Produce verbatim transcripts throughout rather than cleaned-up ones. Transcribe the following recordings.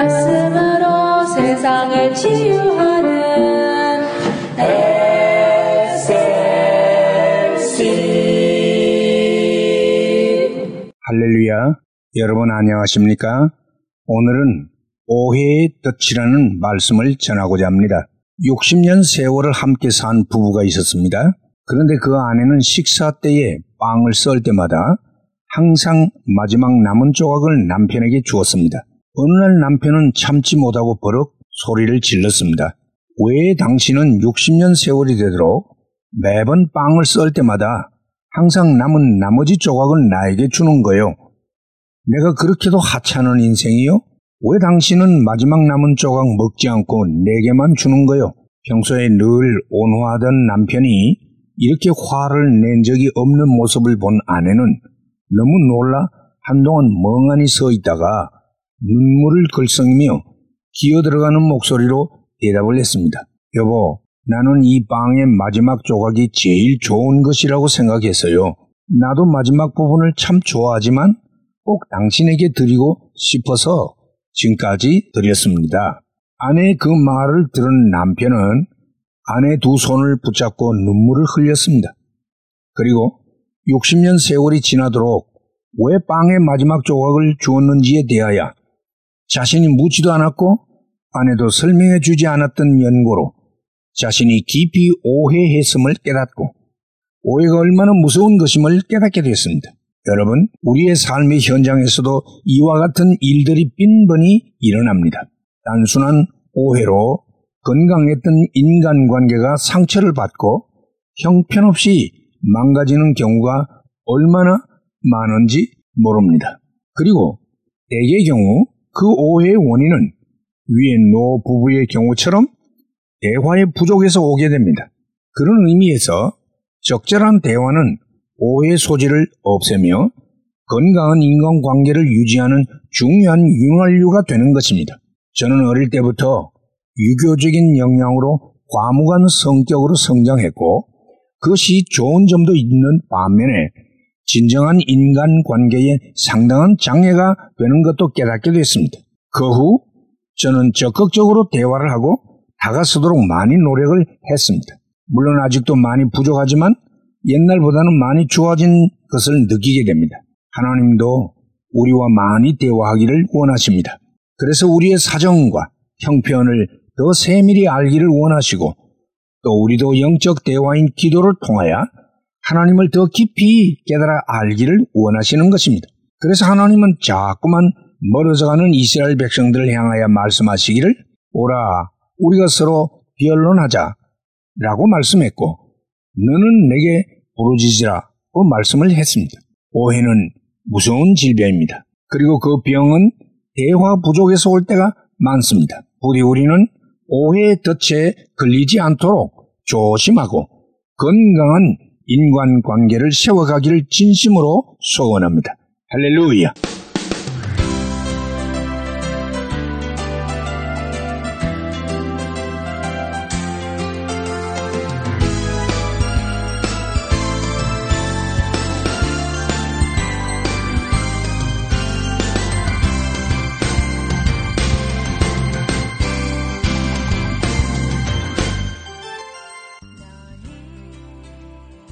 말씀으로 세상을 치유하는 에스엘씨. 할렐루야, 여러분 안녕하십니까? 오늘은 오해의 뜻이라는 말씀을 전하고자 합니다. 육십 년 세월을 함께 산 부부가 있었습니다. 그런데 그 아내는 식사 때에 빵을 썰 때마다 항상 마지막 남은 조각을 남편에게 주었습니다. 어느 날 남편은 참지 못하고 버럭 소리를 질렀습니다. 왜 당신은 육십 년 세월이 되도록 매번 빵을 썰 때마다 항상 남은 나머지 조각을 나에게 주는 거요? 내가 그렇게도 하찮은 인생이요? 왜 당신은 마지막 남은 조각 먹지 않고 내게만 주는 거요? 평소에 늘 온화하던 남편이 이렇게 화를 낸 적이 없는 모습을 본 아내는 너무 놀라 한동안 멍하니 서 있다가 눈물을 글썽이며 기어들어가는 목소리로 대답을 했습니다. 여보, 나는 이 빵의 마지막 조각이 제일 좋은 것이라고 생각했어요. 나도 마지막 부분을 참 좋아하지만 꼭 당신에게 드리고 싶어서 지금까지 드렸습니다. 아내의 그 말을 들은 남편은 아내의 두 손을 붙잡고 눈물을 흘렸습니다. 그리고 육십 년 세월이 지나도록 왜 빵의 마지막 조각을 주었는지에 대하여 자신이 묻지도 않았고 아내도 설명해 주지 않았던 연고로 자신이 깊이 오해했음을 깨닫고 오해가 얼마나 무서운 것임을 깨닫게 되었습니다. 여러분, 우리의 삶의 현장에서도 이와 같은 일들이 빈번히 일어납니다. 단순한 오해로 건강했던 인간관계가 상처를 받고 형편없이 망가지는 경우가 얼마나 많은지 모릅니다. 그리고 대개의 경우 그 오해의 원인은 위의 노 부부의 경우처럼 대화의 부족에서 오게 됩니다. 그런 의미에서 적절한 대화는 오해의 소지를 없애며 건강한 인간관계를 유지하는 중요한 윤활유가 되는 것입니다. 저는 어릴 때부터 유교적인 영향으로 과묵한 성격으로 성장했고 그것이 좋은 점도 있는 반면에 진정한 인간관계에 상당한 장애가 되는 것도 깨닫게 됐습니다. 그 후 저는 적극적으로 대화를 하고 다가서도록 많이 노력을 했습니다. 물론 아직도 많이 부족하지만 옛날보다는 많이 좋아진 것을 느끼게 됩니다. 하나님도 우리와 많이 대화하기를 원하십니다. 그래서 우리의 사정과 형편을 더 세밀히 알기를 원하시고 또 우리도 영적 대화인 기도를 통하여 하나님을 더 깊이 깨달아 알기를 원하시는 것입니다. 그래서 하나님은 자꾸만 멀어져가는 이스라엘 백성들을 향하여 말씀하시기를 오라 우리가 서로 변론하자 라고 말씀했고 너는 내게 부르짖으라고 말씀을 했습니다. 오해는 무서운 질병입니다. 그리고 그 병은 대화 부족에서 올 때가 많습니다. 부디 우리는 오해의 덫에 걸리지 않도록 조심하고 건강한 인간관계를 세워가기를 진심으로 소원합니다. 할렐루야.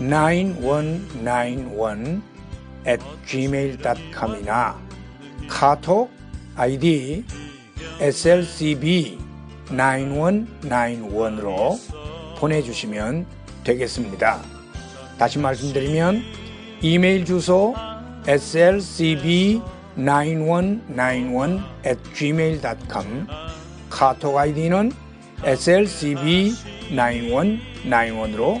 구일구일 앳 지메일 닷컴 이나 카톡 아이디 에스엘씨비 구일구일으로 보내주시면 되겠습니다. 다시 말씀드리면 이메일 주소 에스엘씨비 구일구일앳 지메일 닷컴 카톡 아이디는 에스엘씨비 구일구일으로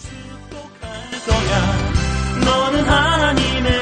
너는 하나님의